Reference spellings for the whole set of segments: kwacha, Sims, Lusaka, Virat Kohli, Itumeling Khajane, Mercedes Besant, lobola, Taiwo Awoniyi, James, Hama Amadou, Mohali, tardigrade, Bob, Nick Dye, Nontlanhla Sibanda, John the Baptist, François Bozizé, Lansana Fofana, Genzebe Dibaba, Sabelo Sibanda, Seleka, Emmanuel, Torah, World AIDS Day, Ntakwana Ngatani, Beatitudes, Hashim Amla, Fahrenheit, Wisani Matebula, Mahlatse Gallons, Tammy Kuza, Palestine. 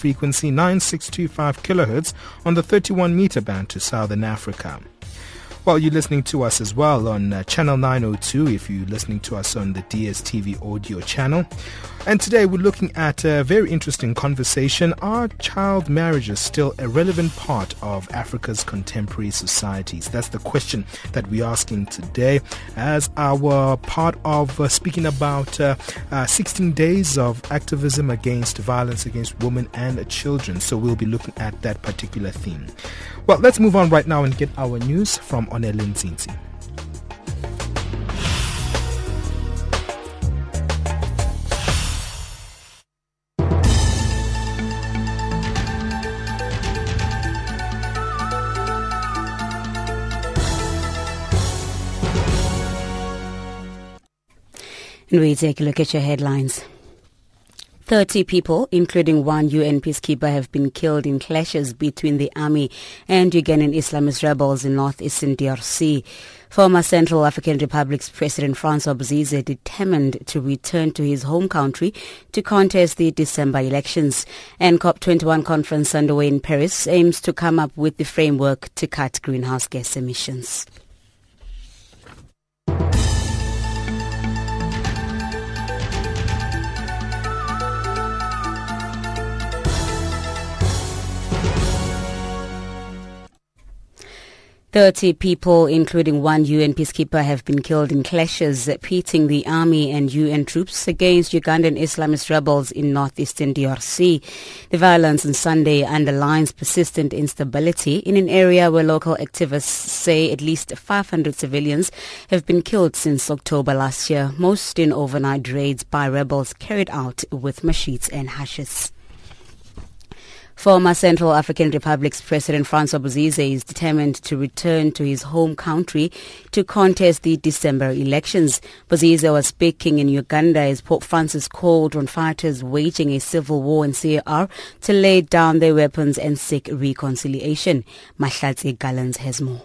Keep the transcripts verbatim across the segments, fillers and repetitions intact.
frequency nine six two five kilohertz on the thirty-one meter band to Southern Africa. Well, you're listening to us as well on uh, Channel nine oh two if you're listening to us on the D S T V audio channel. And today we're looking at a very interesting conversation. Are child marriages still a relevant part of Africa's contemporary societies? That's the question that we're asking today as our part of uh, speaking about uh, uh, sixteen days of activism against violence against women and children. So we'll be looking at that particular theme. Well, let's move on right now and get our news from Onelin Tinti. And we take a look at your headlines. Thirty people, including one U N peacekeeper, have been killed in clashes between the army and Ugandan Islamist rebels in northeastern D R C. Former Central African Republic's President François Bozizé determined to return to his home country to contest the December elections. And COP twenty-one conference underway in Paris aims to come up with the framework to cut greenhouse gas emissions. Thirty people, including one U N peacekeeper, have been killed in clashes pitting the army and U N troops against Ugandan Islamist rebels in northeastern D R C. The violence on Sunday underlines persistent instability in an area where local activists say at least five hundred civilians have been killed since October last year, most in overnight raids by rebels carried out with machetes and hashes. Former Central African Republic's President François Bozizé is determined to return to his home country to contest the December elections. Bozizé was speaking in Uganda as Pope Francis called on fighters waging a civil war in C A R to lay down their weapons and seek reconciliation. Mahlatse Gallons has more.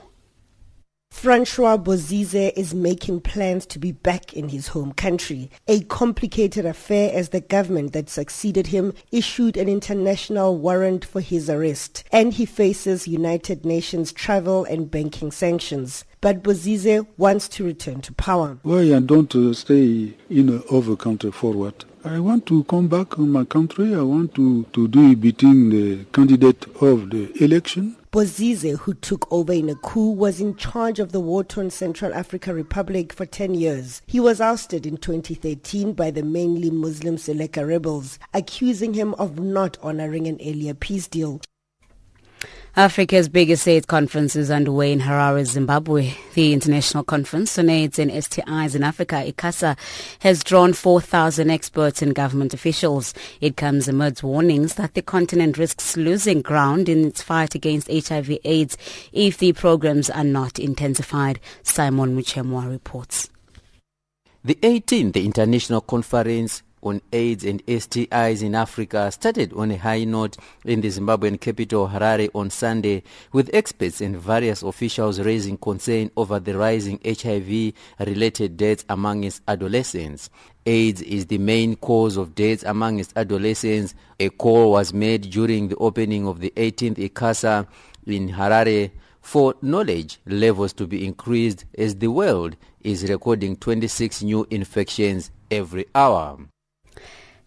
François Bozizé is making plans to be back in his home country. A complicated affair as the government that succeeded him issued an international warrant for his arrest, and he faces United Nations travel and banking sanctions. But Bozizé wants to return to power. Well, I don't uh, stay in uh, over country forward. I want to come back to my country. I want to, to do between the candidate of the election. Bozizé, who took over in a coup, was in charge of the war-torn Central African Republic for ten years. He was ousted in twenty thirteen by the mainly Muslim Seleka rebels, accusing him of not honoring an earlier peace deal. Africa's biggest AIDS conference is underway in Harare, Zimbabwe. The International Conference on AIDS and S T Is in Africa, ICASA, has drawn four thousand experts and government officials. It comes amid warnings that the continent risks losing ground in its fight against H I V AIDS if the programs are not intensified. Simon Muchemwa reports. The eighteenth International Conference on AIDS and S T Is in Africa started on a high note in the Zimbabwean capital Harare on Sunday, with experts and various officials raising concern over the rising H I V related deaths amongst adolescents. AIDS is the main cause of deaths amongst adolescents. A call was made during the opening of the eighteenth ICASA in Harare for knowledge levels to be increased, as the world is recording twenty-six new infections every hour.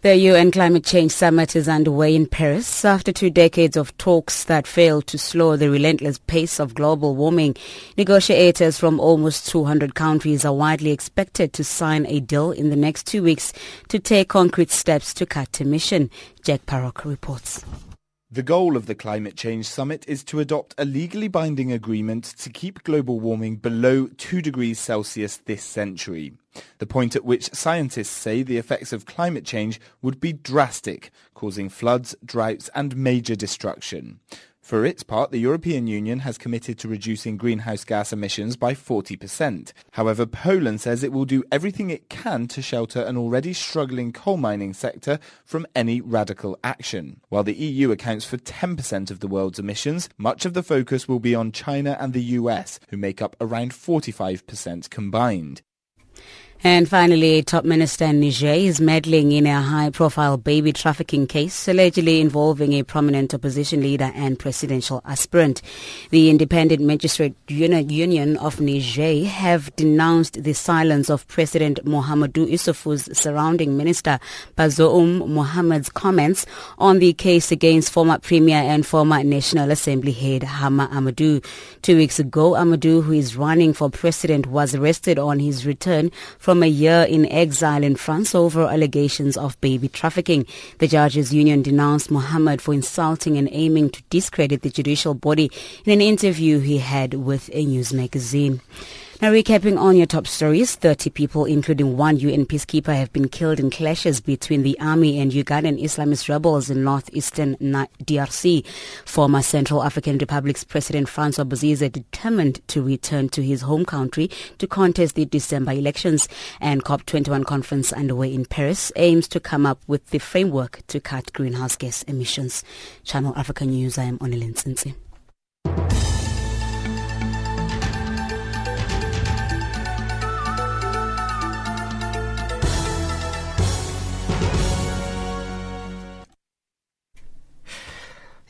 The U N Climate Change Summit is underway in Paris after two decades of talks that failed to slow the relentless pace of global warming. Negotiators from almost two hundred countries are widely expected to sign a deal in the next two weeks to take concrete steps to cut emissions. Jack Parrock reports. The goal of the Climate Change Summit is to adopt a legally binding agreement to keep global warming below two degrees Celsius this century, the point at which scientists say the effects of climate change would be drastic, causing floods, droughts and major destruction. For its part, the European Union has committed to reducing greenhouse gas emissions by forty percent. However, Poland says it will do everything it can to shelter an already struggling coal mining sector from any radical action. While the E U accounts for ten percent of the world's emissions, much of the focus will be on China and the U S, who make up around forty-five percent combined. And finally, Top Minister Niger is meddling in a high-profile baby trafficking case allegedly involving a prominent opposition leader and presidential aspirant. The Independent Magistrate Union of Niger have denounced the silence of President Mahamadou Issoufou's surrounding minister Bazoum Mohamed's comments on the case against former Premier and former National Assembly head Hama Amadou. Two weeks ago, Amadou, who is running for president, was arrested on his return from a year in exile in France over allegations of baby trafficking. The judges' union denounced Mohamed for insulting and aiming to discredit the judicial body in an interview he had with a news magazine. Now, recapping on your top stories, thirty people, including one U N peacekeeper, have been killed in clashes between the army and Ugandan Islamist rebels in northeastern D R C. Former Central African Republic's President François Bozizé determined to return to his home country to contest the December elections, and COP twenty-one conference underway in Paris aims to come up with the framework to cut greenhouse gas emissions. Channel Africa News, I am Onelin Tinti.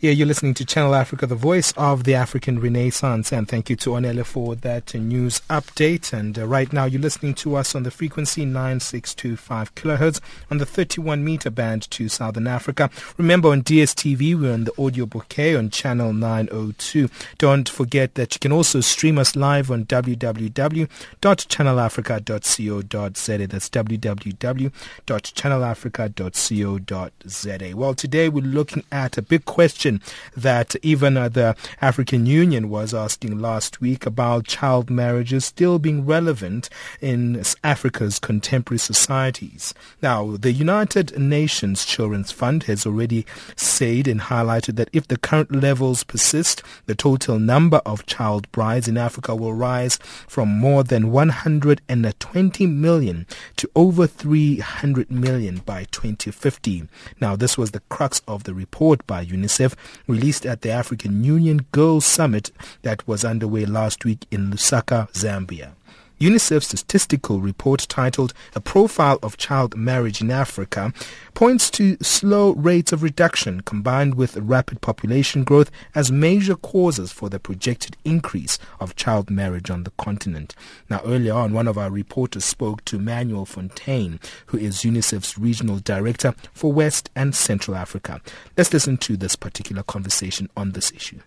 Yeah, you're listening to Channel Africa, the voice of the African Renaissance. And thank you to Onele for that uh, news update. And uh, right now you're listening to us on the frequency nine six two five kilohertz on the thirty-one meter band to Southern Africa. Remember, on D S T V, we're on the audio bouquet on channel nine oh two. Don't forget that you can also stream us live on w w w dot channel africa dot co dot z a. That's w w w dot channel africa dot co dot z a. Well, today we're looking at a big question that even uh, the African Union was asking last week about child marriages still being relevant in Africa's contemporary societies. Now, the United Nations Children's Fund has already said and highlighted that if the current levels persist, the total number of child brides in Africa will rise from more than one hundred twenty million to over three hundred million by twenty fifty. Now, this was the crux of the report by UNICEF, released at the African Union Girls Summit that was underway last week in Lusaka, Zambia. UNICEF's statistical report, titled A Profile of Child Marriage in Africa, points to slow rates of reduction combined with rapid population growth as major causes for the projected increase of child marriage on the continent. Now, earlier on, one of our reporters spoke to Manuel Fontaine, who is UNICEF's regional director for West and Central Africa. Let's listen to this particular conversation on this issue.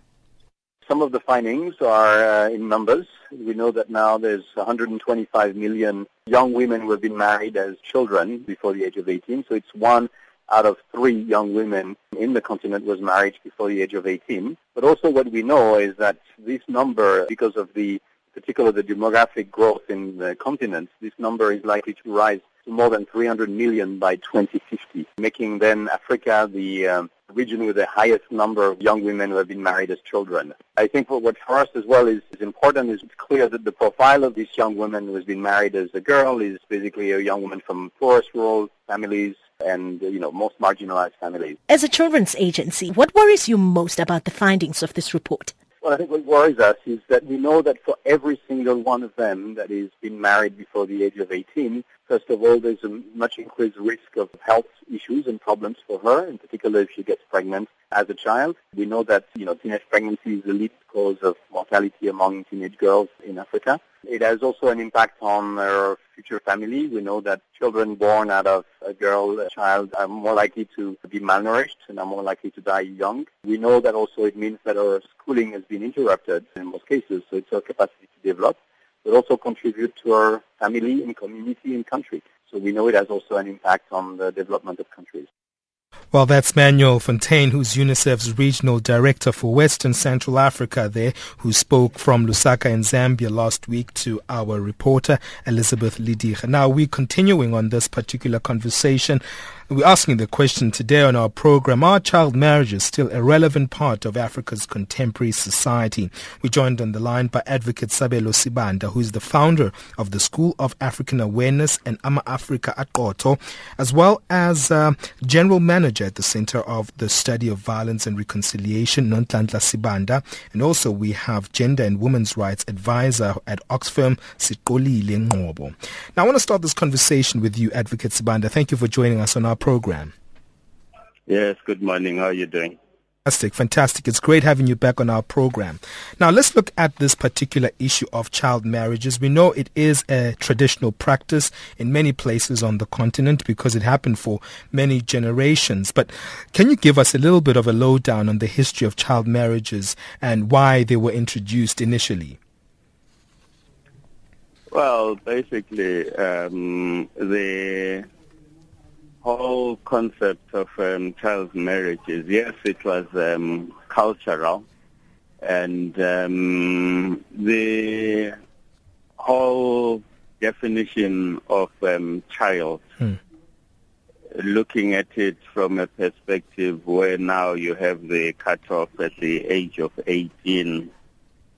Some of the findings are uh, in numbers. We know that now there's one hundred twenty-five million young women who have been married as children before the age of eighteen. So it's one out of three young women in the continent was married before the age of eighteen. But also what we know is that this number, because of the particularly the demographic growth in the continent, this number is likely to rise to more than three hundred million by twenty fifty, making then Africa the um, region with the highest number of young women who have been married as children. I think what, what for us as well is, is important is it's clear that the profile of this young woman who has been married as a girl is basically a young woman from poorest rural families and, you know, most marginalized families. As a children's agency, what worries you most about the findings of this report? Well, I think what worries us is that we know that for every single one of them that is been married before the age of eighteen, first of all, there's a much increased risk of health issues and problems for her, in particular if she gets pregnant as a child. We know that, you know, teenage pregnancy is the lead cause of mortality among teenage girls in Africa. It has also an impact on her future family. We know that children born out of a girl, a child, are more likely to be malnourished and are more likely to die young. We know that also it means that her schooling has been interrupted in most cases, so it's her capacity to develop, but also contribute to her family and community and country. So we know it has also an impact on the development of countries. Well, that's Manuel Fontaine, who's UNICEF's regional director for West and Central Africa there, who spoke from Lusaka in Zambia last week to our reporter, Elizabeth Lidich. Now, we're continuing on this particular conversation We're asking the question today on our program, are child marriages still a relevant part of Africa's contemporary society? We're joined on the line by advocate Sabelo Sibanda, who is the founder of the School of African Awareness and Ama Africa at Koto, as well as uh, general manager at the Center of the Study of Violence and Reconciliation, Nontlanhla Sibanda. And also we have gender and women's rights advisor at Oxfam, Siqolile Ngqobo. Now I want to start this conversation with you, advocate Sibanda. Thank you for joining us on our program. Yes, good morning. How are you doing? Fantastic, fantastic. It's great having you back on our program. Now, let's look at this particular issue of child marriages. We know it is a traditional practice in many places on the continent because it happened for many generations. But can you give us a little bit of a lowdown on the history of child marriages and why they were introduced initially? Well, basically, um, the whole concept of um, child marriages, yes, it was um, cultural, and um, the whole definition of um, child, hmm. looking at it from a perspective where now you have the cutoff at the age of eighteen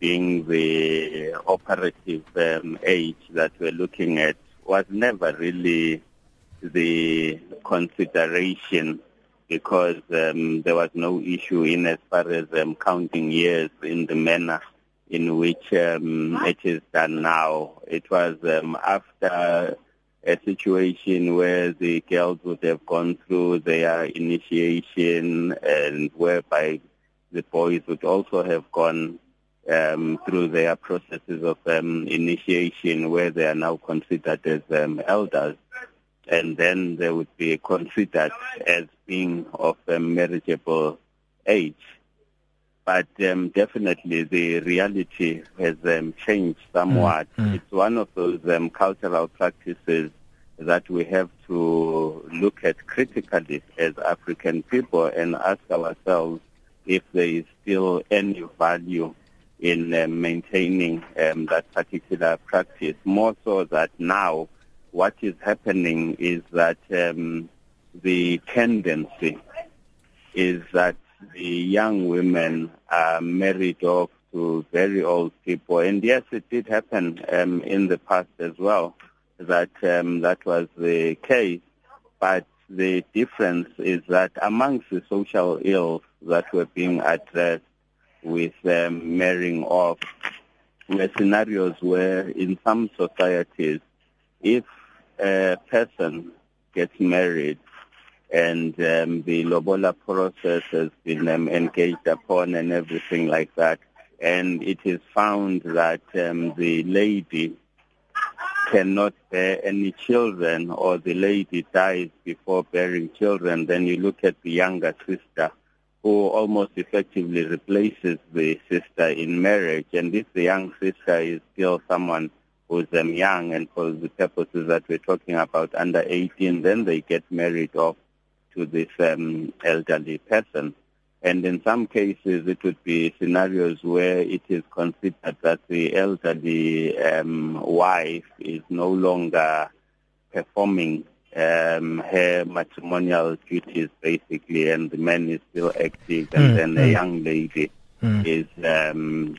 being the operative um, age that we're looking at, was never really the consideration, because um, there was no issue in as far as um, counting years in the manner in which um, it is done now. It was um, after a situation where the girls would have gone through their initiation, and whereby the boys would also have gone um, through their processes of um, initiation, where they are now considered as um, elders. And then they would be considered as being of a marriageable age. But um, definitely the reality has um, changed somewhat. Mm-hmm. It's one of those um, cultural practices that we have to look at critically as African people and ask ourselves if there is still any value in um, maintaining um, that particular practice, more so that now what is happening is that um, the tendency is that the young women are married off to very old people. And yes, it did happen um, in the past as well, that um, that was the case. But the difference is that amongst the social ills that were being addressed with um, marrying off, were scenarios where in some societies, if a person gets married and um, the lobola process has been um, engaged upon and everything like that, and it is found that um, the lady cannot bear any children, or the lady dies before bearing children, then you look at the younger sister who almost effectively replaces the sister in marriage. And if the young sister is still someone who's um, young, and for the purposes that we're talking about, under eighteen, then they get married off to this um, elderly person. And in some cases, it would be scenarios where it is considered that the elderly um, wife is no longer performing um, her matrimonial duties, basically, and the man is still active, and mm, then mm. a young lady mm. is Um,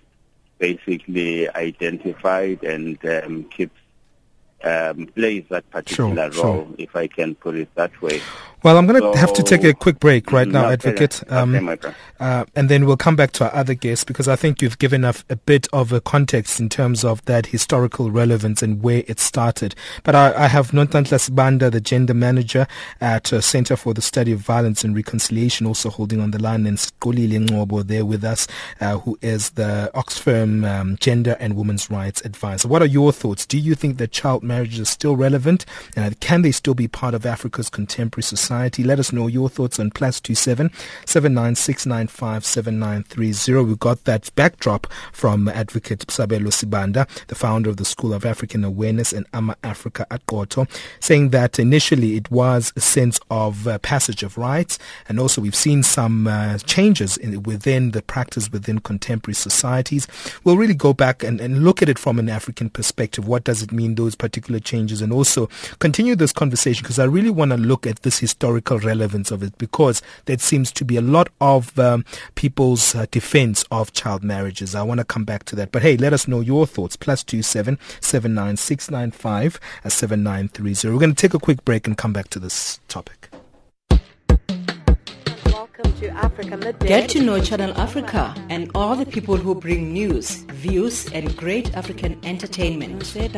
basically identified and um, keeps um, plays that particular sure, role, sure. if I can put it that way. Well, I'm going to so, have to take a quick break right now, no, Advocate, um, uh, and then we'll come back to our other guests, because I think you've given us a bit of a context in terms of that historical relevance and where it started. But I, I have Nontlanhla Sibanda, the gender manager at uh, Center for the Study of Violence and Reconciliation, also holding on the line, and Siqolile Ngqobo there with us, uh, who is the Oxfam um, Gender and Women's Rights Advisor. What are your thoughts? Do you think that child marriage is still relevant, and can they still be part of Africa's contemporary society? Let us know your thoughts on plus two seven seven nine six nine five seven nine three zero. We got that backdrop from Advocate Sabelo Sibanda, the founder of the School of African Awareness and Ama Africa at Koto, saying that initially it was a sense of uh, passage of rights, and also we've seen some uh, changes in, within the practice within contemporary societies. We'll really go back and, and look at it from an African perspective. What does it mean, those particular changes, and also continue this conversation, because I really want to look at this historical historical relevance of it, because that seems to be a lot of um, people's uh, defense of child marriages. I want to come back to that. But hey, let us know your thoughts. plus two seven seven nine six nine five seven nine three zero. We're going to take a quick break and come back to this topic. To Africa Midday. Get to know Channel Africa and all the people who bring news, views, and great African entertainment. Bonjour à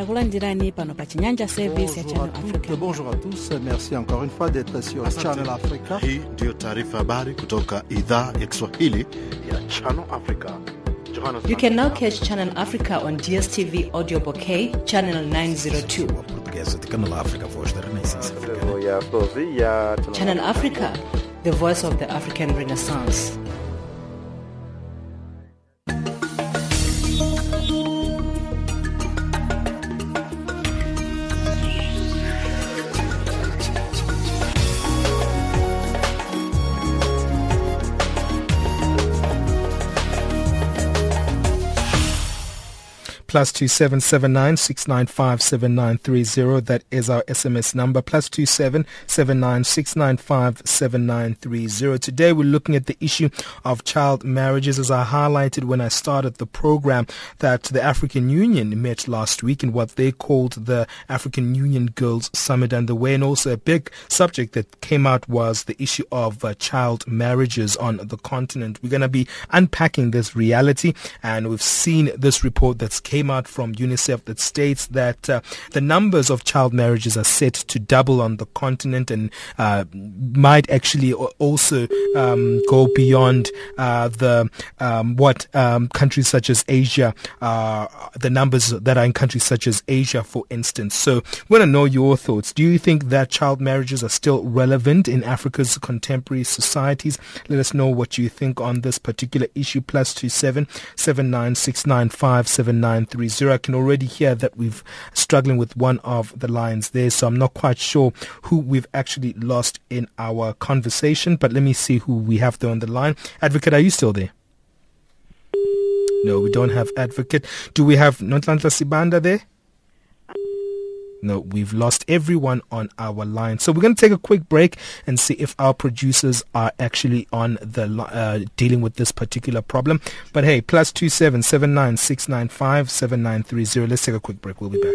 tous, merci encore une fois d'être sur Channel Africa. Hii ndio taarifa habari kutoka idhaa ya Kiswahili ya Channel Africa. You can now catch Channel Africa on D S T V Audio Bouquet, Channel nine oh two. Channel Africa, the voice of the African Renaissance. Plus two seven seven nine six nine five seven nine three zero. That is our S M S number. Plus two seven seven nine six nine five seven nine three zero. Today we're looking at the issue of child marriages. As I highlighted when I started the program, that the African Union met last week in what they called the African Union Girls Summit underway, and also a big subject that came out was the issue of uh, child marriages on the continent. We're going to be unpacking this reality, and we've seen this report that's came Came out from UNICEF that states that uh, the numbers of child marriages are set to double on the continent, and uh, might actually also um, go beyond uh, the um, what um, countries such as Asia, uh, the numbers that are in countries such as Asia, for instance. So I want to know your thoughts. Do you think that child marriages are still relevant in Africa's contemporary societies? Let us know what you think on this particular issue. Plus two seven seven nine six nine five seven nine. three zero. I can already hear that we've struggling with one of the lines there, so I'm not quite sure who we've actually lost in our conversation, but let me see who we have there on the line. Advocate, are you still there? No, we don't have Advocate. Do we have Nontlanhla Sibanda there? No, we've lost everyone on our line. So we're going to take a quick break and see if our producers are actually on the uh, dealing with this particular problem. But hey, plus two seven seven nine six nine five seven nine three zero. Let's take a quick break. We'll be back.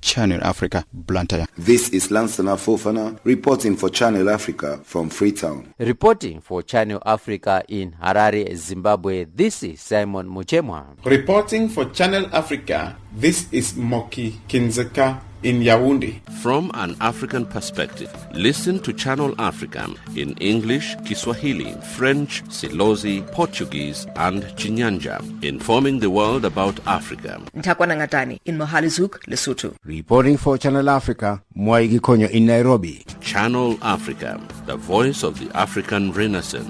Channel Africa, Blantyre. This is Lansana Fofana reporting for Channel Africa from Freetown. Reporting for Channel Africa in Harare, Zimbabwe, this is Simon Muchemwa. Reporting for Channel Africa, this is Moki Kinzeka in Yaoundé. From an African perspective, listen to Channel Africa in English, Kiswahili, French, Silozi, Portuguese, and Chinyanja, informing the world about Africa. Ntakwana Ngatani in Mohalizuk, Lesotho. Reporting for Channel Africa, Mwai Gikonyo in Nairobi. Channel Africa, the voice of the African Renaissance.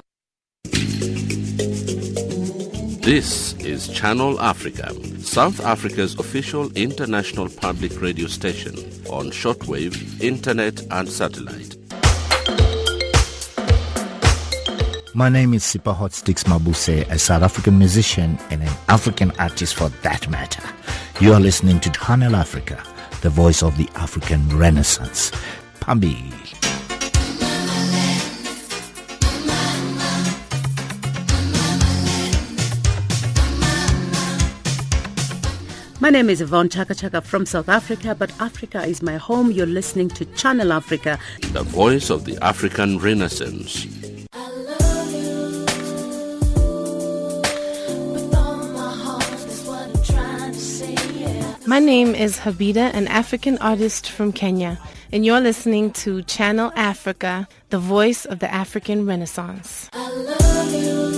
This is Channel Africa, South Africa's official international public radio station on shortwave, internet and satellite. My name is Sipho Hotstix Mabuse, a South African musician and an African artist for that matter. You are listening to Channel Africa, the voice of the African Renaissance. Pambi. My name is Yvonne Chaka Chaka from South Africa, but Africa is my home. You're listening to Channel Africa, the voice of the African Renaissance. I love you, with all my heart, is what I'm trying to say, yeah. My name is Habida, an African artist from Kenya, and you're listening to Channel Africa, the voice of the African Renaissance. I love you.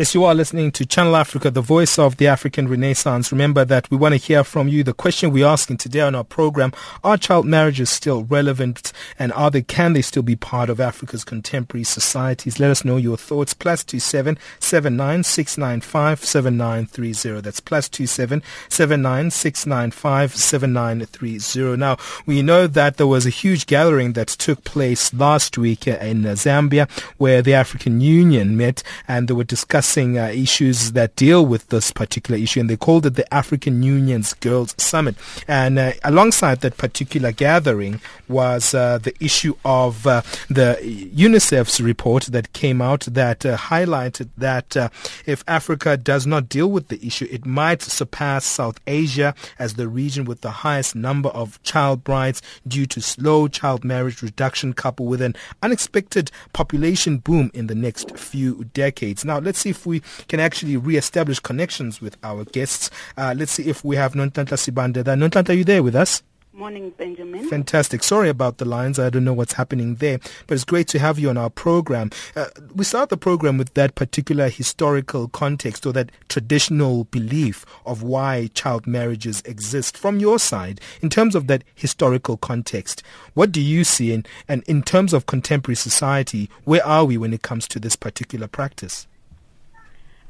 Yes, you are listening to Channel Africa, the voice of the African Renaissance. Remember that we want to hear from you. The question we're asking today on our program, are child marriages still relevant, and are they, can they still be part of Africa's contemporary societies? Let us know your thoughts. Plus two seven seven nine six nine five seven nine three zero. That's plus two seven seven nine six nine five seven nine three zero. Now, we know that there was a huge gathering that took place last week in Zambia, where the African Union met, and they were discussing Uh, issues that deal with this particular issue, and they called it the African Union's Girls Summit. And uh, alongside that particular gathering was uh, the issue of uh, the UNICEF's report that came out that uh, highlighted that uh, if Africa does not deal with the issue, it might surpass South Asia as the region with the highest number of child brides due to slow child marriage reduction coupled with an unexpected population boom in the next few decades. Now, let's see if we can actually re-establish connections with our guests. Uh, let's see if we have Nontlanhla Sibanda. Nontlanhla, are you there with us? Morning, Benjamin. Fantastic. Sorry about the lines. I don't know what's happening there, but it's great to have you on our program. Uh, we start the program with that particular historical context, or that traditional belief of why child marriages exist. From your side, in terms of that historical context, what do you see? In, and in terms of contemporary society, where are we when it comes to this particular practice?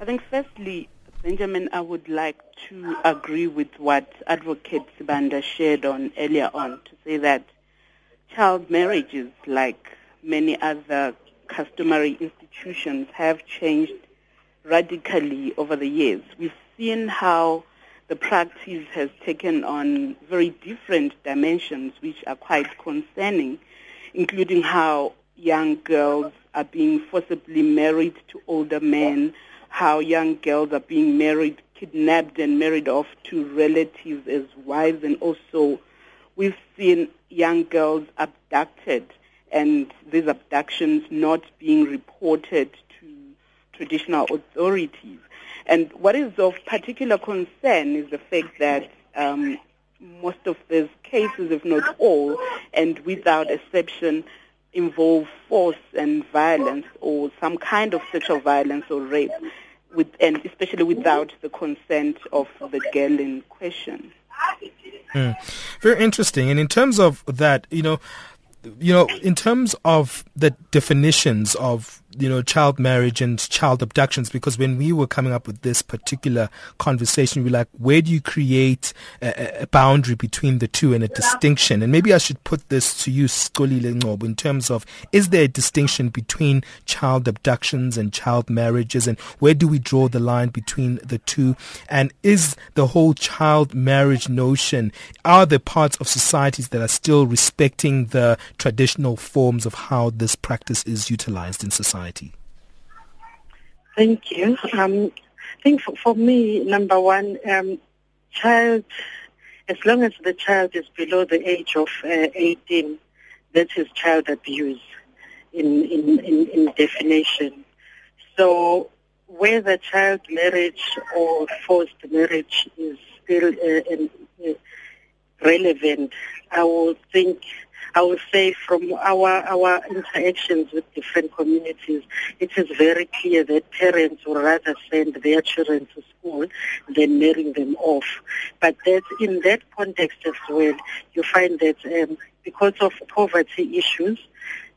I think firstly, Benjamin, I would like to agree with what Advocate Sibanda shared on earlier on, to say that child marriages, like many other customary institutions, have changed radically over the years. We've seen how the practice has taken on very different dimensions, which are quite concerning, including how young girls are being forcibly married to older men, how young girls are being married, kidnapped and married off to relatives as wives, and also we've seen young girls abducted, and these abductions not being reported to traditional authorities. And what is of particular concern is the fact that um, most of these cases, if not all, and without exception, involve force and violence, or some kind of sexual violence or rape, with, and especially without the consent of the girl in question. Mm. Very interesting. And in terms of that, you know, you know, in terms of the definitions of, you know, child marriage and child abductions, because when we were coming up with this particular conversation, we were like, where do you create a, a boundary between the two and a distinction? And maybe I should put this to you, Siqolile Ngqobo, in terms of, is there a distinction between child abductions and child marriages, and where do we draw the line between the two? And is the whole child marriage notion, are there parts of societies that are still respecting the traditional forms of how this practice is utilized in society? Thank you. Um, I think for, for me, number one, um, child, as long as the child is below the age of uh, eighteen, that is child abuse in, in, in, in definition. So whether child marriage or forced marriage is still uh, uh, relevant, I would think I would say from our our interactions with different communities, it is very clear that parents would rather send their children to school than marrying them off. But that in that context as well, you find that um, because of poverty issues,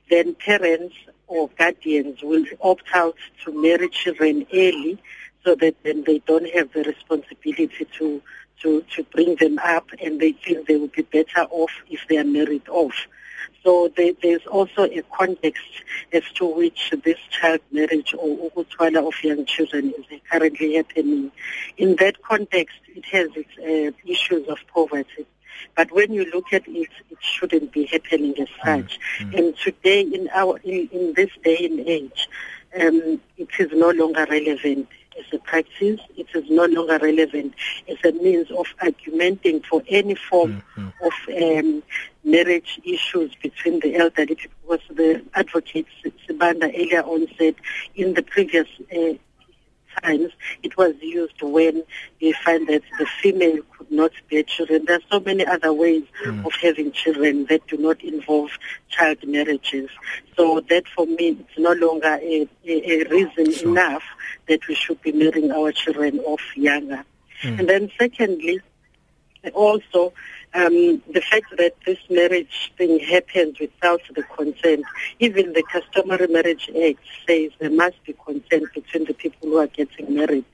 then parents or guardians will opt out to marry children early, so that then they don't have the responsibility to To, to bring them up, and they think they will be better off if they are married off. So they, there's also a context as to which this child marriage or ukutwala of young children is currently happening. In that context, it has its uh, issues of poverty. But when you look at it, it shouldn't be happening as such. Mm-hmm. And today, in our in, in this day and age, um, it is no longer relevant as a practice. It is no longer relevant as a means of argumenting for any form mm-hmm. of um, marriage issues between the elderly, because the Advocate Sibanda earlier on said in the previous uh, times it was used when you find that the female could not bear children. There are so many other ways mm. of having children that do not involve child marriages. So that for me, it's no longer a, a, a reason sure. enough that we should be marrying our children off younger. Mm. And then secondly, also, um, the fact that this marriage thing happens without the consent. Even the Customary Marriage Act says there must be consent between the people who are getting married.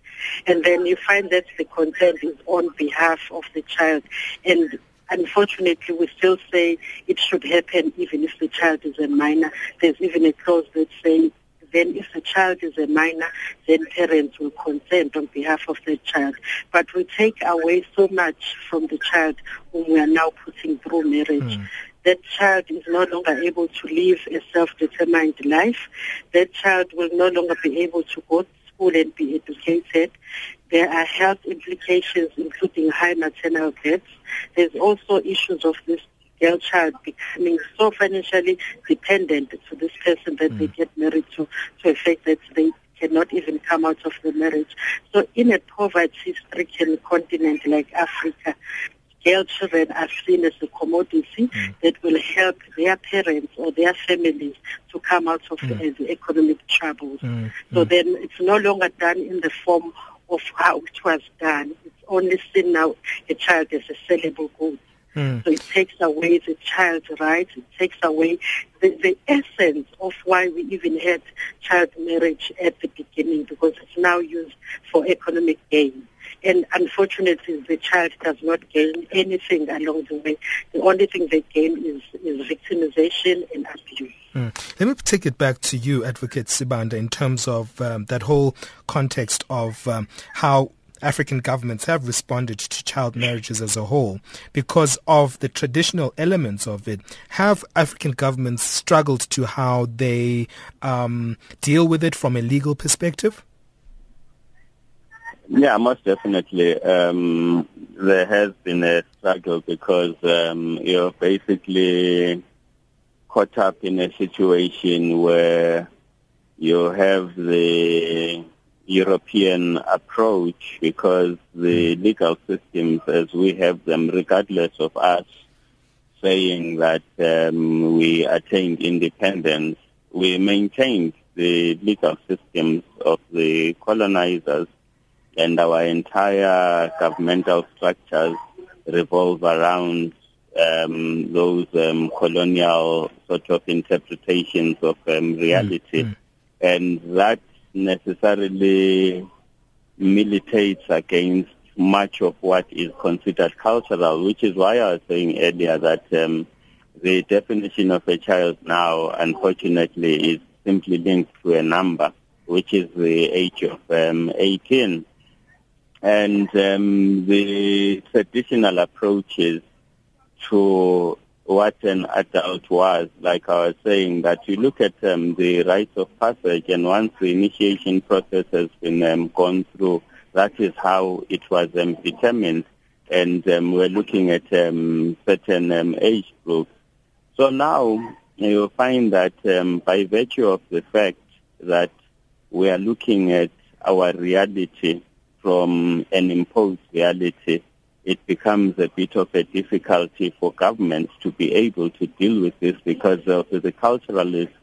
And then you find that the consent is on behalf of the child. And unfortunately, we still say it should happen even if the child is a minor. There's even a clause that says, then if the child is a minor, then parents will consent on behalf of the child. But we take away so much from the child whom we are now putting through marriage. Mm. That child is no longer able to live a self-determined life. That child will no longer be able to go to school and be educated. There are health implications, including high maternal deaths. There's also issues of this girl child becoming so financially dependent to this person that mm. they get married to, to a fact that they cannot even come out of the marriage. So in a poverty-stricken continent like Africa, girl children are seen as a commodity mm. that will help their parents or their families to come out of mm. the, the economic troubles. Mm. So mm. then it's no longer done in the form of how it was done. It's only seen now a child as a sellable good. Mm. So it takes away the child's rights, it takes away the, the essence of why we even had child marriage at the beginning, because it's now used for economic gain. And unfortunately, the child does not gain anything along the way. The only thing they gain is, is victimization and abuse. Mm. Let me take it back to you, Advocate Sibanda, in terms of um, that whole context of um, how African governments have responded to child marriages as a whole. Because of the traditional elements of it, have African governments struggled to how they um, deal with it from a legal perspective? Yeah, most definitely. Um, there has been a struggle because um, you're basically caught up in a situation where you have the European approach, because the legal systems as we have them, regardless of us saying that um, we attained independence, we maintained the legal systems of the colonizers, and our entire governmental structures revolve around um, those um, colonial sort of interpretations of um, reality. Mm-hmm. And that necessarily militates against much of what is considered cultural, which is why I was saying earlier that um, the definition of a child now, unfortunately, is simply linked to a number, which is the age of um, eighteen. And um, the traditional approaches to what an adult was, like I was saying, that you look at um, the rites of passage, and once the initiation process has been um, gone through, that is how it was um, determined, and um, we're looking at um, certain um, age groups. So now you'll find that um, by virtue of the fact that we are looking at our reality from an imposed reality, it becomes a bit of a difficulty for governments to be able to deal with this, because of the culturalists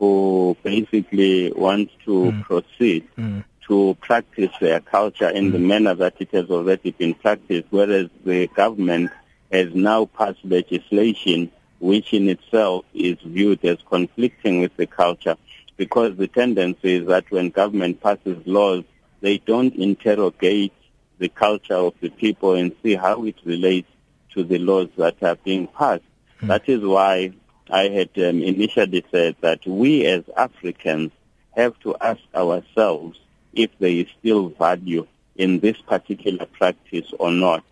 who basically want to mm. proceed mm. to practice their culture in mm. the manner that it has already been practiced, whereas the government has now passed legislation which in itself is viewed as conflicting with the culture, because the tendency is that when government passes laws, they don't interrogate the culture of the people and see how it relates to the laws that are being passed. Mm. That is why I had um, initially said that we as Africans have to ask ourselves if there is still value in this particular practice or not.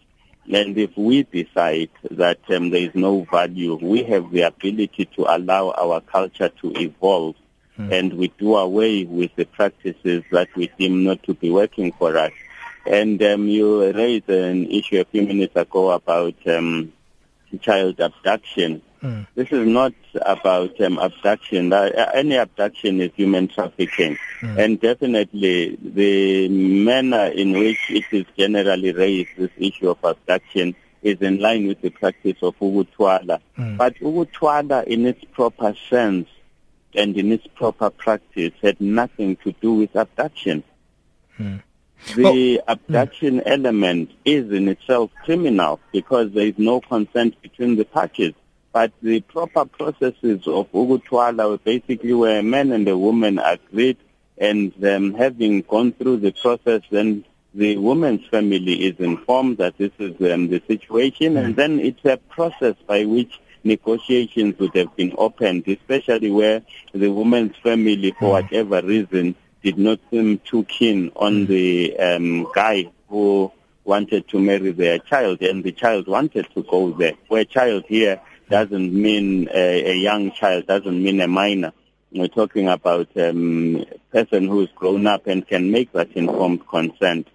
And if we decide that um, there is no value, we have the ability to allow our culture to evolve, mm. and we do away with the practices that we deem not to be working for us. And um, you raised an issue a few minutes ago about um, child abduction. Mm. This is not about um, abduction. Uh, any abduction is human trafficking. Mm. And definitely the manner in which it is generally raised, this issue of abduction, is in line with the practice of Ubutwala. Mm. But Ubutwala in its proper sense and in its proper practice had nothing to do with abduction. Mm. The well, abduction mm. element is in itself criminal because there is no consent between the parties. But the proper processes of Ugutwala were basically where a man and a woman agreed, and um, having gone through the process, then the woman's family is informed that this is um, the situation, mm. and then it's a process by which negotiations would have been opened, especially where the woman's family, for mm. whatever reason, did not seem too keen on mm. the um, guy who wanted to marry their child, and the child wanted to go there. Where child here doesn't mean a, a young child, doesn't mean a minor. We're talking about um, a person who's grown up and can make that informed consent.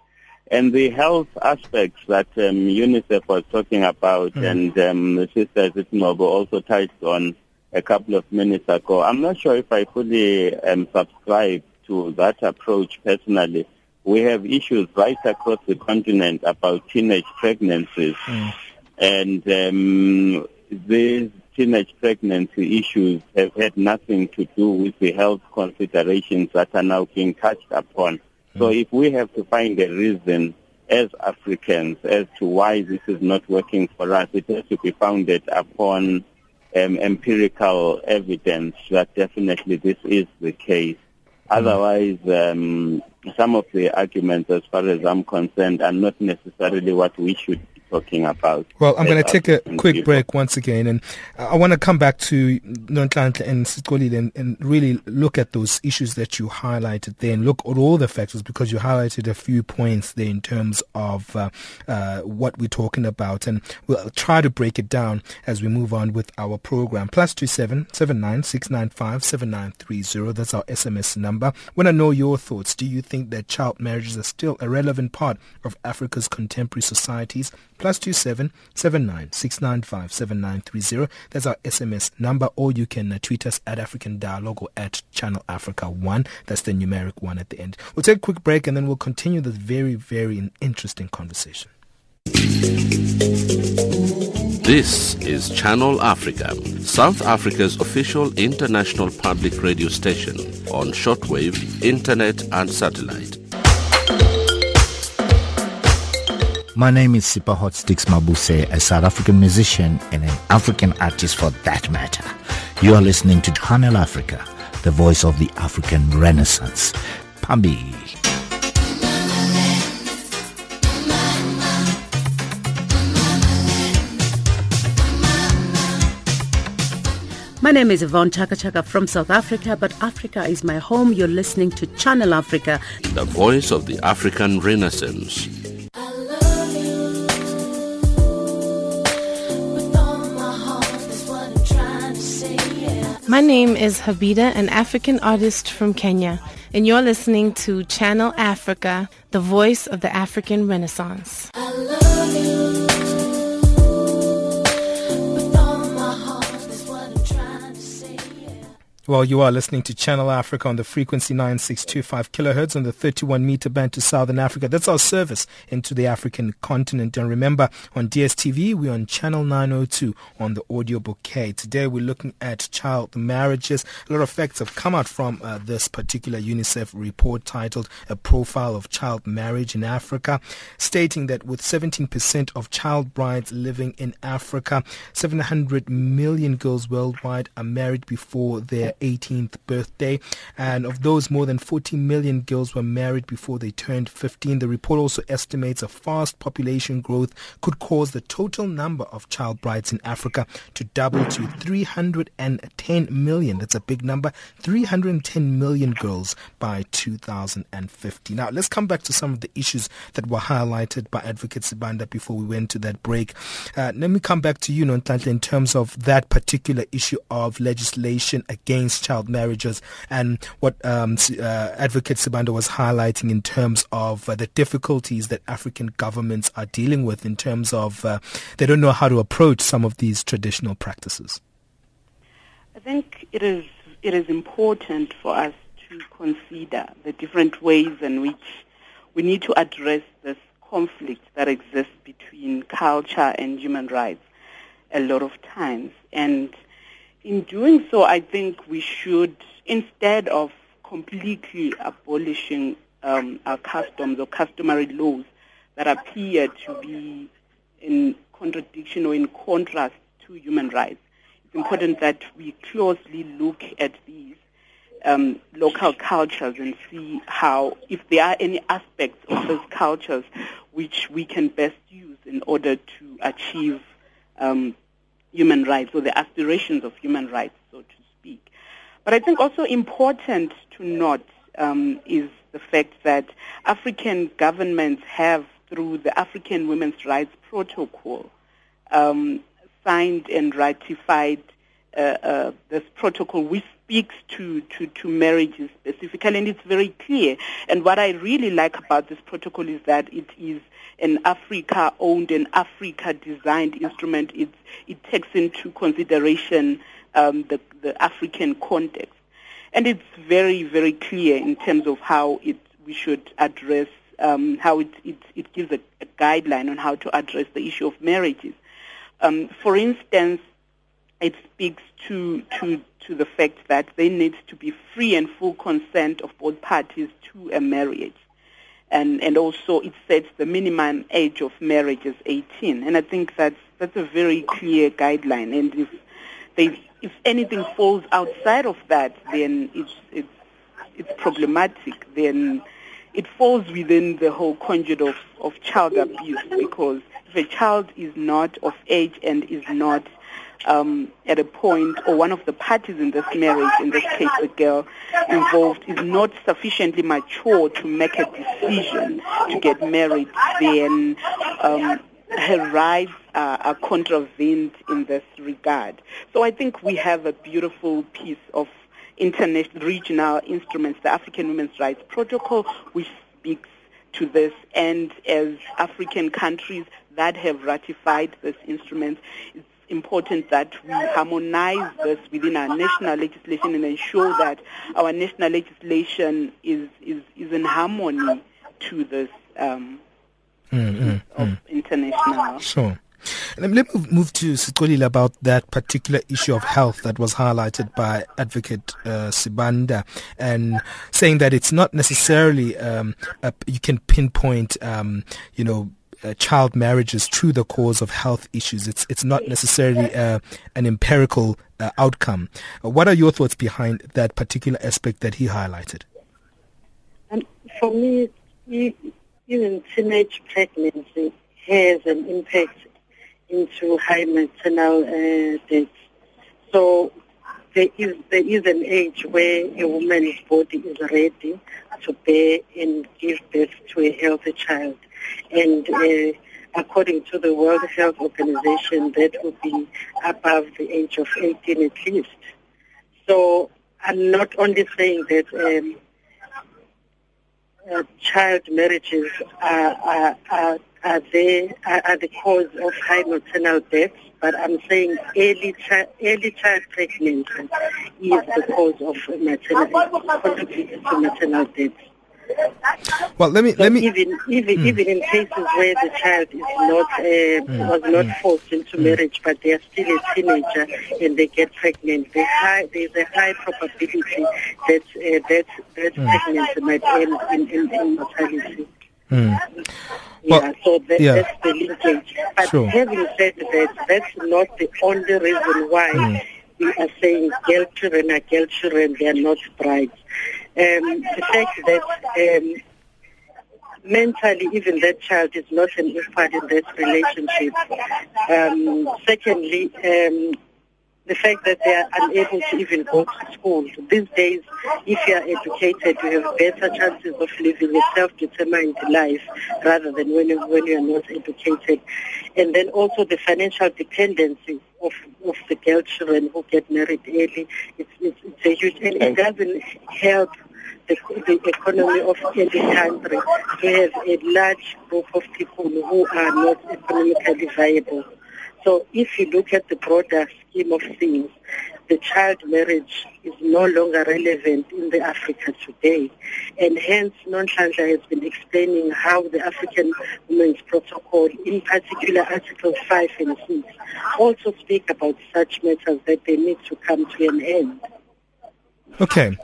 And the health aspects that um, UNICEF was talking about, mm. and um, the sister Ngqobo also touched on a couple of minutes ago, I'm not sure if I fully um, subscribe to that approach personally. We have issues right across the continent about teenage pregnancies, mm. and um, these teenage pregnancy issues have had nothing to do with the health considerations that are now being touched upon. So if we have to find a reason as Africans as to why this is not working for us, it has to be founded upon um, empirical evidence that definitely this is the case. Otherwise, um, some of the arguments, as far as I'm concerned, are not necessarily what we should do. Talking about. Well, I'm going to take a quick people. break once again, and I want to come back to Nontlanhla and Siqolile and, and really look at those issues that you highlighted there and look at all the factors, because you highlighted a few points there in terms of uh, uh, what we're talking about, and we'll try to break it down as we move on with our program. Plus two seven seven nine six nine five seven nine three zero. That's our S M S number. When I know your thoughts, do you think that child marriages are still a relevant part of Africa's contemporary societies? Plus two seven seven nine six nine five seven nine three zero. That's our S M S number, or you can uh, tweet us at African Dialogue or at Channel Africa One. That's the numeric one at the end. We'll take a quick break and then we'll continue this very, very interesting conversation. This is Channel Africa, South Africa's official international public radio station on shortwave, internet, and satellite. My name is Sipho Hotstix Mabuse, a South African musician and an African artist for that matter. You are listening to Channel Africa, the voice of the African Renaissance. Pambi. My name is Yvonne Chaka Chaka from South Africa, but Africa is my home. You're listening to Channel Africa, the voice of the African Renaissance. My name is Habida, an African artist from Kenya, and you're listening to Channel Africa, the voice of the African Renaissance. I love you, with all my heart, is what I'm trying to say. Well, you are listening to Channel Africa on the frequency nine six two five kilohertz on the thirty-one meter band to Southern Africa. That's our service into the African continent. And remember, on D S T V, we're on Channel nine oh two on the audio bouquet. Today, we're looking at child marriages. A lot of facts have come out from uh, this particular UNICEF report titled A Profile of Child Marriage in Africa, stating that with seventeen percent of child brides living in Africa, seven hundred million girls worldwide are married before their eighteenth birthday, and of those, more than forty million girls were married before they turned fifteen. The report also estimates a fast population growth could cause the total number of child brides in Africa to double to three hundred ten million. That's a big number, three hundred ten million girls by two thousand fifty. Now, let's come back to some of the issues that were highlighted by Advocate Sibanda before we went to that break. Uh, let me come back to you, Nontlanhla, in terms of that particular issue of legislation against child marriages and what um, uh, Advocate Sibanda was highlighting in terms of uh, the difficulties that African governments are dealing with in terms of uh, they don't know how to approach some of these traditional practices. I think it is it is important for us to consider the different ways in which we need to address this conflict that exists between culture and human rights a lot of times. And in doing so, I think we should, instead of completely abolishing uh, um, our customs or customary laws that appear to be in contradiction or in contrast to human rights. It's important that we closely look at these um, local cultures and see how, if there are any aspects of those cultures which we can best use in order to achieve um, human rights or the aspirations of human rights, so to speak. But I think also important to note um, is the fact that African governments have, through the African Women's Rights Protocol, um, signed and ratified uh, uh, this protocol, which speaks to, to, to marriages specifically, and it's very clear. And what I really like about this protocol is that it is an Africa-owned and Africa-designed instrument. It, it takes into consideration um, the, the African context. And it's very, very clear in terms of how it we should address Um, how it, it, it gives a, a guideline on how to address the issue of marriages. Um, for instance, it speaks to, to, to the fact that there needs to be free and full consent of both parties to a marriage. And, and also it sets the minimum age of marriage as eighteen. And I think that's, that's a very clear guideline. And if, they, if anything falls outside of that, then it's, it's, it's problematic. Then it falls within the whole conduit of, of child abuse, because if a child is not of age and is not um, at a point, or one of the parties in this marriage, in this case the girl involved, is not sufficiently mature to make a decision to get married, then um, her rights are, are contravened in this regard. So I think we have a beautiful piece of international regional instruments, the African Women's Rights Protocol, which speaks to this, and as African countries that have ratified this instrument, it's important that we harmonize this within our national legislation and ensure that our national legislation is, is, is in harmony to this um, mm-hmm. of international. Sure. Let me move to Siqolile about that particular issue of health that was highlighted by Advocate uh, Sibanda, and saying that it's not necessarily um, a, you can pinpoint, um, you know, uh, child marriages to the cause of health issues. It's it's not necessarily uh, an empirical uh, outcome. Uh, what are your thoughts behind that particular aspect that he highlighted? Um, for me, even teenage pregnancy has an impact into high maternal uh, deaths. So there is there is an age where a woman's body is ready to bear and give birth to a healthy child. And uh, according to the World Health Organization, that would be above the age of eighteen at least. So I'm not only saying that um, uh, child marriages are, are, are Are, they, are the cause of high maternal deaths, but I'm saying early, chi- early child pregnancy is the cause of maternal, maternal deaths. Well, let me so let me even even, mm. even in cases where the child is not uh, mm. was not mm. forced into mm. marriage, but they are still a teenager and they get pregnant, there's a high probability that uh, that that mm. pregnancy might end in, in, in mortality. Mm. Yeah, well, so that, yeah. that's the linkage. But sure. Having said that, that's not the only reason why mm. we are saying girl children are girl children, they are not brides. Um, the fact that um, mentally even that child is not an infant in that relationship. Um, secondly, um, the fact that they are unable to even go to school. These days, if you are educated, you have better chances of living a self-determined life rather than when you, when you are not educated. And then also the financial dependency of, of the girl children who get married early. It's, it's, it's a huge, and it doesn't help the, the economy of any country. We have a large group of people who are not economically viable. So if you look at the broader scheme of things, the child marriage is no longer relevant in the Africa today. And hence, Nontlanhla has been explaining how the African Women's Protocol, in particular Articles five and six, also speak about such matters that they need to come to an end. Okay.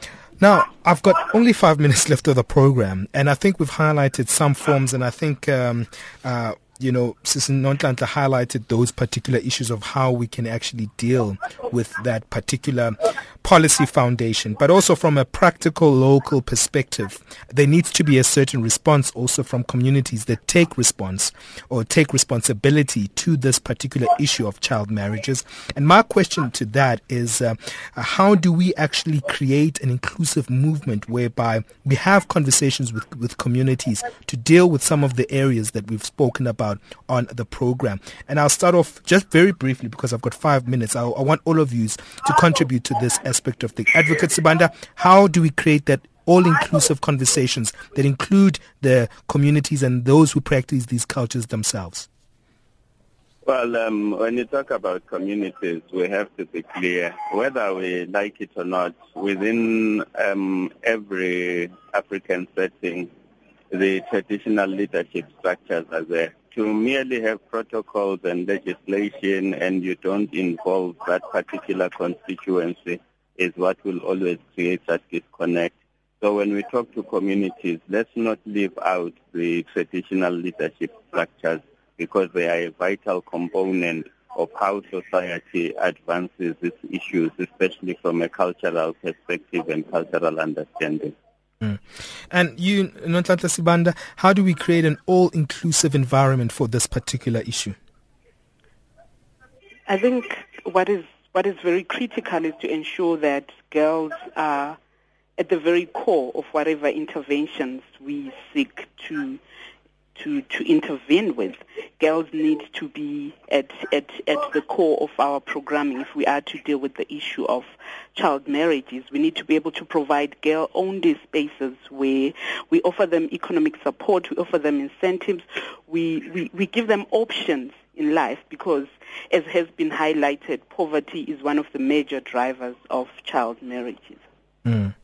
Now, I've got only five minutes left of the program, and I think we've highlighted some forms, and I think, um, uh, you know, Sis Nontlanhla highlighted those particular issues of how we can actually deal with that particular policy foundation. But also from a practical, local perspective, there needs to be a certain response also from communities that take response or take responsibility to this particular issue of child marriages. And my question to that is, uh, how do we actually create an inclusive movement whereby we have conversations with, with communities to deal with some of the areas that we've spoken about on the program? And I'll start off just very briefly because I've got five minutes. I, I want all of you to contribute to this aspect of the Advocate Sibanda. How do we create that all-inclusive conversations that include the communities and those who practice these cultures themselves? Well, um, when you talk about communities, we have to be clear, whether we like it or not, within um, every African setting, the traditional leadership structures are there. To merely have protocols and legislation and you don't involve that particular constituency is what will always create that disconnect. So when we talk to communities, let's not leave out the traditional leadership structures because they are a vital component of how society advances its issues, especially from a cultural perspective and cultural understanding. Mm. And you, Nontlanhla Sibanda, how do we create an all-inclusive environment for this particular issue? I think what is what is very critical is to ensure that girls are at the very core of whatever interventions we seek to to to intervene with. Girls need to be at at at the core of our programming. If we are to deal with the issue of child marriages, we need to be able to provide girl-owned spaces where we offer them economic support, we offer them incentives, we, we, we give them options in life, because as has been highlighted, poverty is one of the major drivers of child marriages. Mm.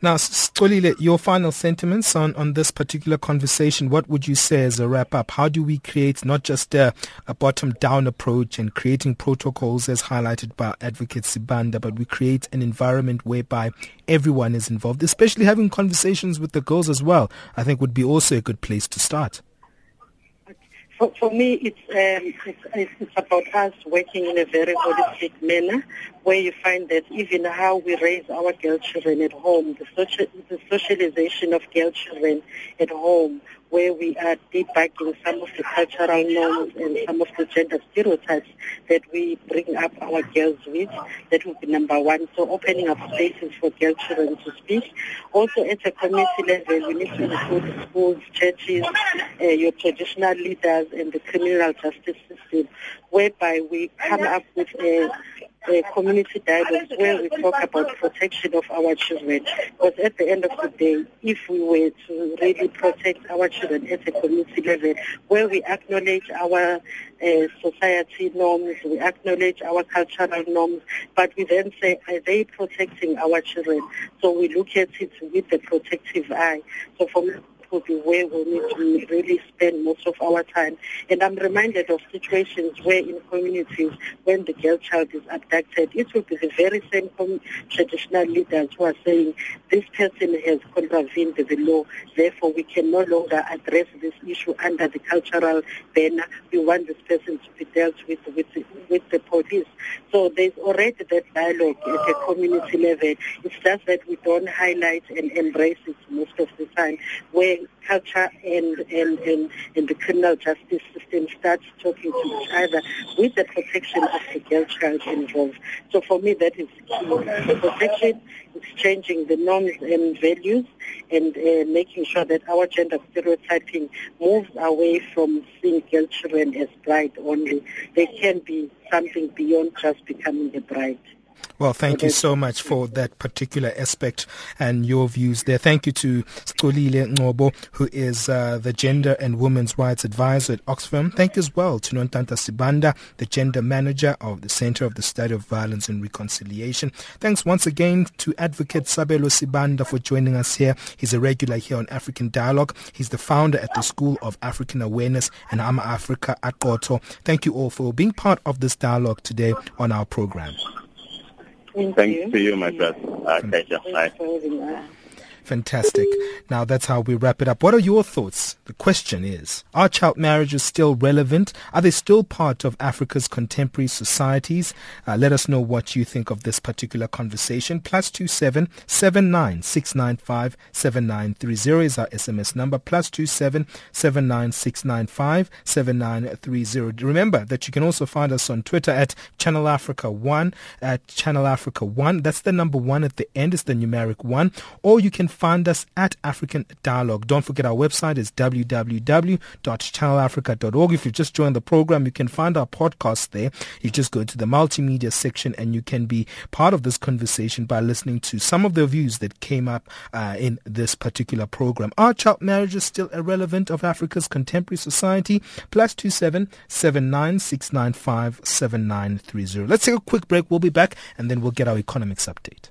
Now, Siqolile, your final sentiments on, on this particular conversation. What would you say as a wrap-up? How do we create not just a, a bottom-down approach and creating protocols as highlighted by Advocate Sibanda, but we create an environment whereby everyone is involved, especially having conversations with the girls as well, I think would be also a good place to start. For, for me, it's, um, it's, it's about us working in a very holistic manner, where you find that even how we raise our girl children at home, the, social, the socialization of girl children at home, where we are debugging some of the cultural norms and some of the gender stereotypes that we bring up our girls with, that would be number one. So opening up spaces for girl children to speak. Also at a community level, we need to include schools, churches, uh, your traditional leaders and the criminal justice system, whereby we come up with a Uh, community dialogues where we talk about protection of our children. Because at the end of the day, if we were to really protect our children at a community level, where we acknowledge our uh, society norms, we acknowledge our cultural norms, but we then say, are they protecting our children? So we look at it with a protective eye. So for me, will be where we need to really spend most of our time. And I'm reminded of situations where in communities, when the girl child is abducted, it will be the very same traditional leaders who are saying, this person has contravened the law, therefore we can no longer address this issue under the cultural banner. We want this person to be dealt with with, with the police. So there's already that dialogue at a community level. It's just that we don't highlight and embrace it most of the time, where culture and, and, and, and the criminal justice system starts talking to each other with the protection of the girl child involved. So for me, that is key. The protection is changing the norms and values and uh, making sure that our gender stereotyping moves away from seeing girl children as bride only. They can be something beyond just becoming a bride. Well, thank you so much for that particular aspect and your views there. Thank you to Siqolile Ngqobo, who is uh, the Gender and Women's Rights Advisor at Oxfam. Thank you as well to Nontlanhla Sibanda, the Gender Manager of the Center of the Study of Violence and Reconciliation. Thanks once again to Advocate Sabelo Sibanda for joining us here. He's a regular here on African Dialogue. He's the founder at the School of African Awareness and Hama Amadou at Koto. Thank you all for being part of this dialogue today on our program. Thank Thanks you. to you, my brother. Uh, mm. Fantastic. Now, that's how we wrap it up. What are your thoughts? The question is, are child marriages still relevant? Are they still part of Africa's contemporary societies? Uh, let us know what you think of this particular conversation. Plus two seven seven nine six nine five seven nine three zero is our S M S number. Plus two seven seven nine six nine five seven nine three zero. Remember that you can also find us on Twitter at Channel Africa One, at Channel Africa One. That's the number one at the end. It's the numeric one. Or you can find us at African Dialogue. Don't forget our website is w w w dot channel africa dot org. If you've just joined the program, you can find our podcast there. You just go to the multimedia section and you can be part of this conversation by listening to some of the views that came up uh, in this particular program. Are child marriages still irrelevant of Africa's contemporary society? Plus two seven seven nine six nine five seven nine three zero. Let's take a quick break. We'll be back and then we'll get our economics update.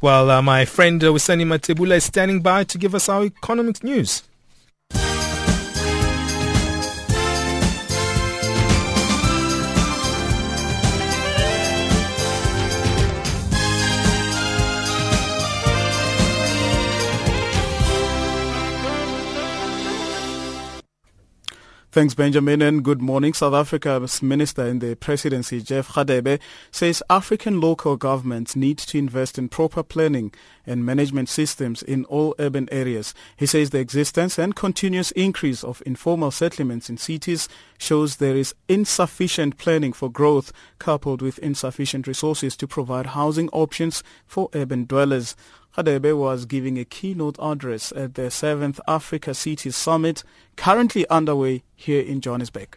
Well, uh, my friend uh, Wisani Matebula is standing by to give us our economic news. Thanks, Benjamin, and good morning. South Africa's Minister in the Presidency, Jeff Radebe, says African local governments need to invest in proper planning and management systems in all urban areas. He says the existence and continuous increase of informal settlements in cities shows there is insufficient planning for growth, coupled with insufficient resources to provide housing options for urban dwellers. Radebe was giving a keynote address at the seventh Africa Cities Summit, currently underway here in Johannesburg.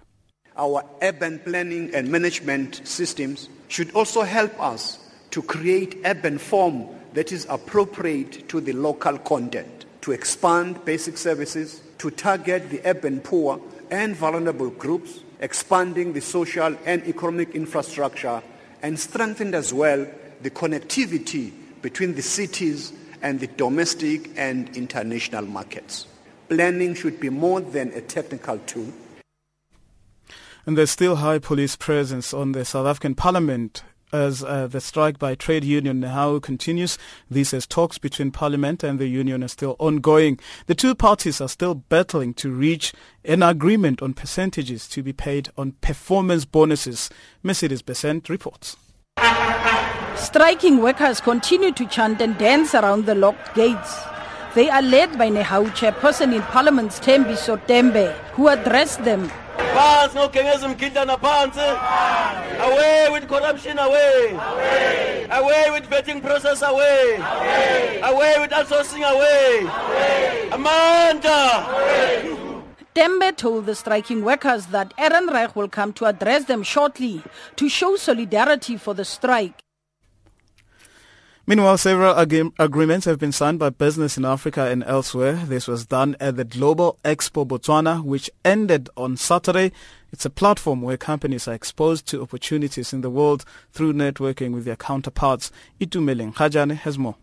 Our urban planning and management systems should also help us to create urban form that is appropriate to the local content, to expand basic services, to target the urban poor and vulnerable groups, expanding the social and economic infrastructure, and strengthen as well the connectivity between the cities and the domestic and international markets. Planning should be more than a technical tool. And there's still high police presence on the South African Parliament as uh, the strike by trade union now continues. This as talks between Parliament and the union are still ongoing. The two parties are still battling to reach an agreement on percentages to be paid on performance bonuses. Mercedes Besant reports. Striking workers continue to chant and dance around the locked gates. They are led by Nehau chairperson in Parliament's Thembi Sotembe, who addressed them. Away with corruption, away. Away. Away with vetting process, away. Away, away with outsourcing, away. Away. Amanda! Away. Tembe told the striking workers that Aaron Reich will come to address them shortly to show solidarity for the strike. Meanwhile, several ag- agreements have been signed by business in Africa and elsewhere. This was done at the Global Expo Botswana, which ended on Saturday. It's a platform where companies are exposed to opportunities in the world through networking with their counterparts. Itumeling Khajane has more.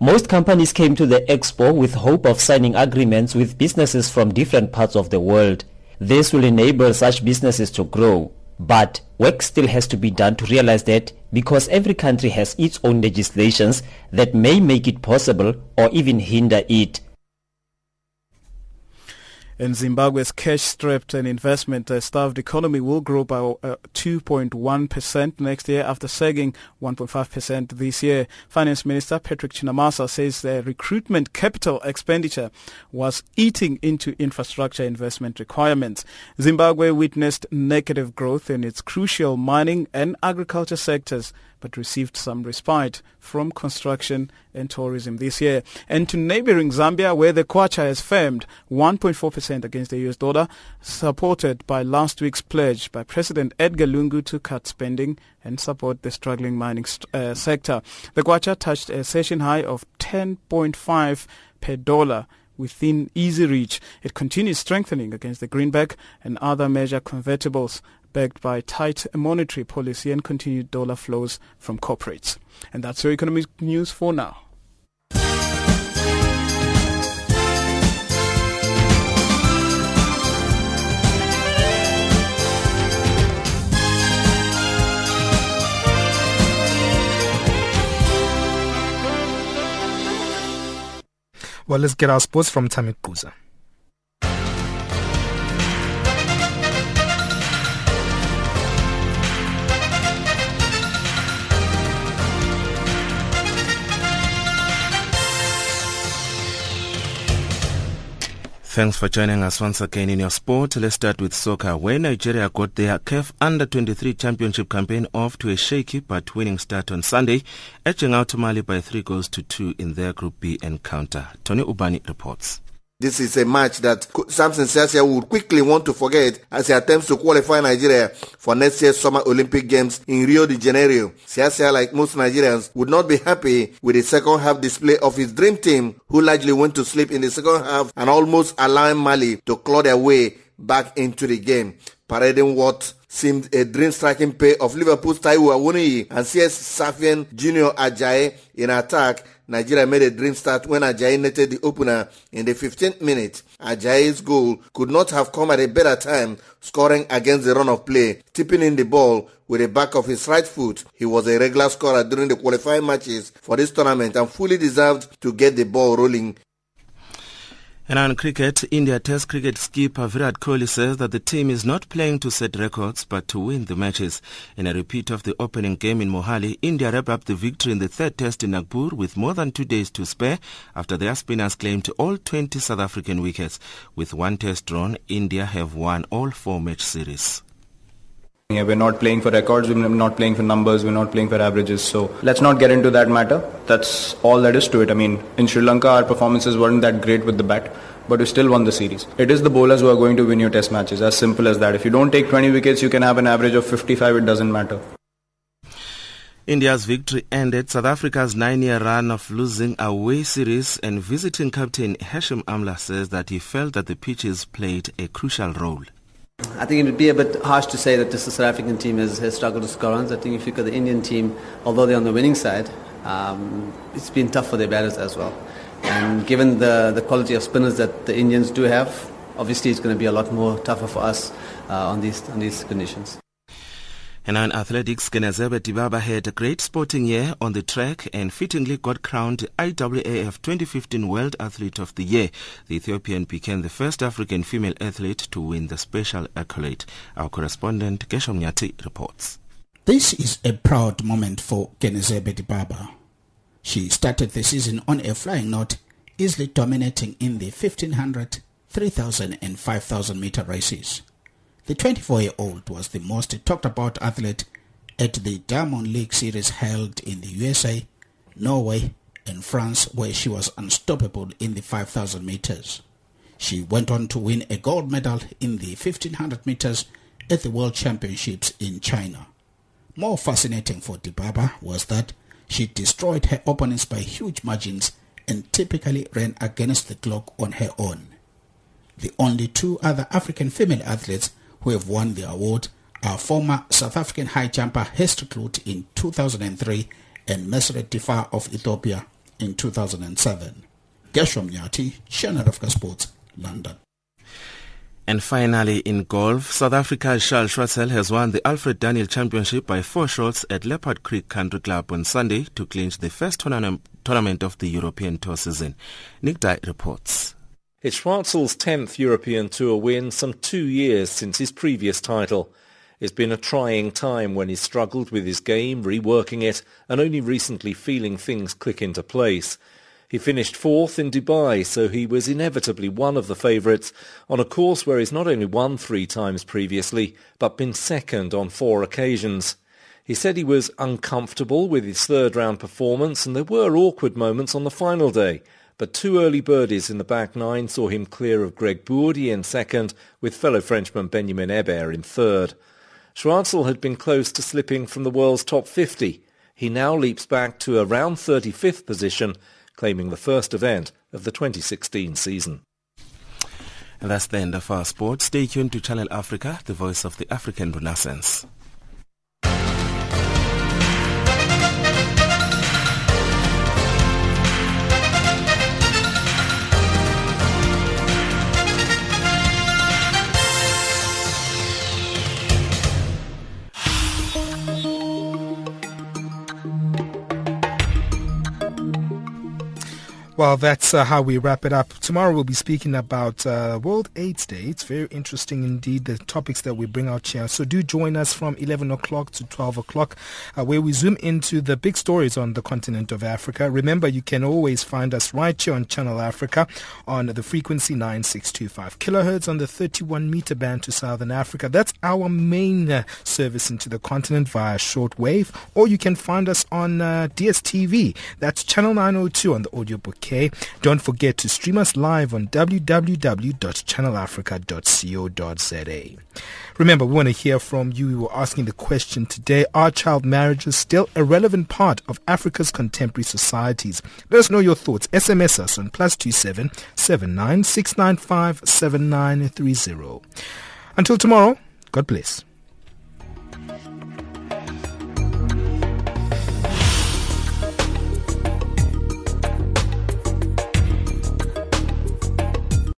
Most companies came to the expo with hope of signing agreements with businesses from different parts of the world. This will enable such businesses to grow. But work still has to be done to realize that, because every country has its own legislations that may make it possible or even hinder it. In Zimbabwe's cash-strapped and investment-starved economy will grow by uh, two point one percent next year after sagging one point five percent this year. Finance Minister Patrick Chinamasa says the recruitment capital expenditure was eating into infrastructure investment requirements. Zimbabwe witnessed negative growth in its crucial mining and agriculture sectors, but received some respite from construction and tourism this year. And to neighboring Zambia, where the kwacha has firmed one point four percent against the U S dollar, supported by last week's pledge by President Edgar Lungu to cut spending and support the struggling mining st- uh, sector. The kwacha touched a session high of ten point five per dollar within easy reach. It continues strengthening against the greenback and other major convertibles, backed by tight monetary policy and continued dollar flows from corporates. And that's your economic news for now. Well, let's get our sports from Tammy Kuza. Thanks for joining us once again in your sport. Let's start with soccer, where Nigeria got their C A F under twenty-three championship campaign off to a shaky but winning start on Sunday, edging out Mali by three goals to two in their Group B encounter. Tony Ubani reports. This is a match that Samson Siasia would quickly want to forget as he attempts to qualify Nigeria for next year's Summer Olympic Games in Rio de Janeiro. Siasia, like most Nigerians, would not be happy with the second half display of his dream team, who largely went to sleep in the second half and almost allowing Mali to claw their way back into the game, parading what seemed a dream-striking pair of Liverpool's Taiwo Awoniyi and C S Safian Junior Ajayi in attack. Nigeria made a dream start when Ajayi netted the opener in the fifteenth minute. Ajayi's goal could not have come at a better time, scoring against the run of play, tipping in the ball with the back of his right foot. He was a regular scorer during the qualifying matches for this tournament and fully deserved to get the ball rolling. And on cricket, India Test cricket skipper Virat Kohli says that the team is not playing to set records but to win the matches. In a repeat of the opening game in Mohali, India wrapped up the victory in the third Test in Nagpur with more than two days to spare after their spinners claimed all twenty South African wickets. With one Test drawn, India have won all four match series. Yeah, we're not playing for records, we're not playing for numbers, we're not playing for averages, so let's not get into that matter. That's all that is to it. I mean, in Sri Lanka, our performances weren't that great with the bat, but we still won the series. It is the bowlers who are going to win your test matches, as simple as that. If you don't take twenty wickets, you can have an average of fifty-five, it doesn't matter. India's victory ended South Africa's nine-year run of losing away series, and visiting captain Hashim Amla says that he felt that the pitches played a crucial role. I think it would be a bit harsh to say that just the South African team has, has struggled to score runs. I think if you look at the Indian team, although they're on the winning side, um, it's been tough for their batters as well. And given the, the quality of spinners that the Indians do have, obviously it's going to be a lot more tougher for us uh, on these on these conditions. And on athletics, Genzebe Dibaba had a great sporting year on the track and fittingly got crowned I W A F twenty fifteen World Athlete of the Year. The Ethiopian became the first African female athlete to win the special accolade. Our correspondent Kesho Mnyati reports. This is a proud moment for Genzebe Dibaba. She started the season on a flying note, easily dominating in the fifteen hundred, three thousand and five thousand meter races. The twenty-four-year-old was the most talked-about athlete at the Diamond League Series held in the U S A, Norway and France, where she was unstoppable in the five thousand meters. She went on to win a gold medal in the fifteen hundred meters at the World Championships in China. More fascinating for Dibaba was that she destroyed her opponents by huge margins and typically ran against the clock on her own. The only two other African female athletes who have won the award are former South African high jumper Hester Kluge in two thousand three and Mercedes Besant of Ethiopia in two thousand seven. Gershom Nyati, Channel Africa Sports, London. And finally, in golf, South Africa's Charl Schwartzel has won the Alfred Daniel Championship by four shots at Leopard Creek Country Club on Sunday to clinch the first tournament of the European Tour season. Nick Dye reports. It's Schwartzel's tenth European Tour win, some two years since his previous title. It's been a trying time when he struggled with his game, reworking it, and only recently feeling things click into place. He finished fourth in Dubai, so he was inevitably one of the favourites on a course where he's not only won three times previously, but been second on four occasions. He said he was uncomfortable with his third round performance and there were awkward moments on the final day, but two early birdies in the back nine saw him clear of Greg Bourdi in second, with fellow Frenchman Benjamin Hébert in third. Schwartzel had been close to slipping from the world's top fifty. He now leaps back to a round thirty-fifth position, claiming the first event of the twenty sixteen season. And that's the end of our sport. Stay tuned to Channel Africa, the voice of the African Renaissance. Well, that's uh, how we wrap it up. Tomorrow we'll be speaking about uh, World AIDS Day. It's very interesting indeed, the topics that we bring out here. So do join us from eleven o'clock to twelve o'clock, uh, where we zoom into the big stories on the continent of Africa. Remember, you can always find us right here on Channel Africa on the frequency nine six two five kilohertz on the thirty-one meter band to Southern Africa. That's our main uh, service into the continent via shortwave. Or you can find us on uh, D S T V. That's Channel nine oh two on the audiobook. Okay. Don't forget to stream us live on w w w dot channel africa dot co dot z a. Remember, we want to hear from you. We were asking the question today, are child marriages still a relevant part of Africa's contemporary societies? Let us know your thoughts. S M S us on plus two seven seven nine six nine five seven nine three zero. Until tomorrow, God bless.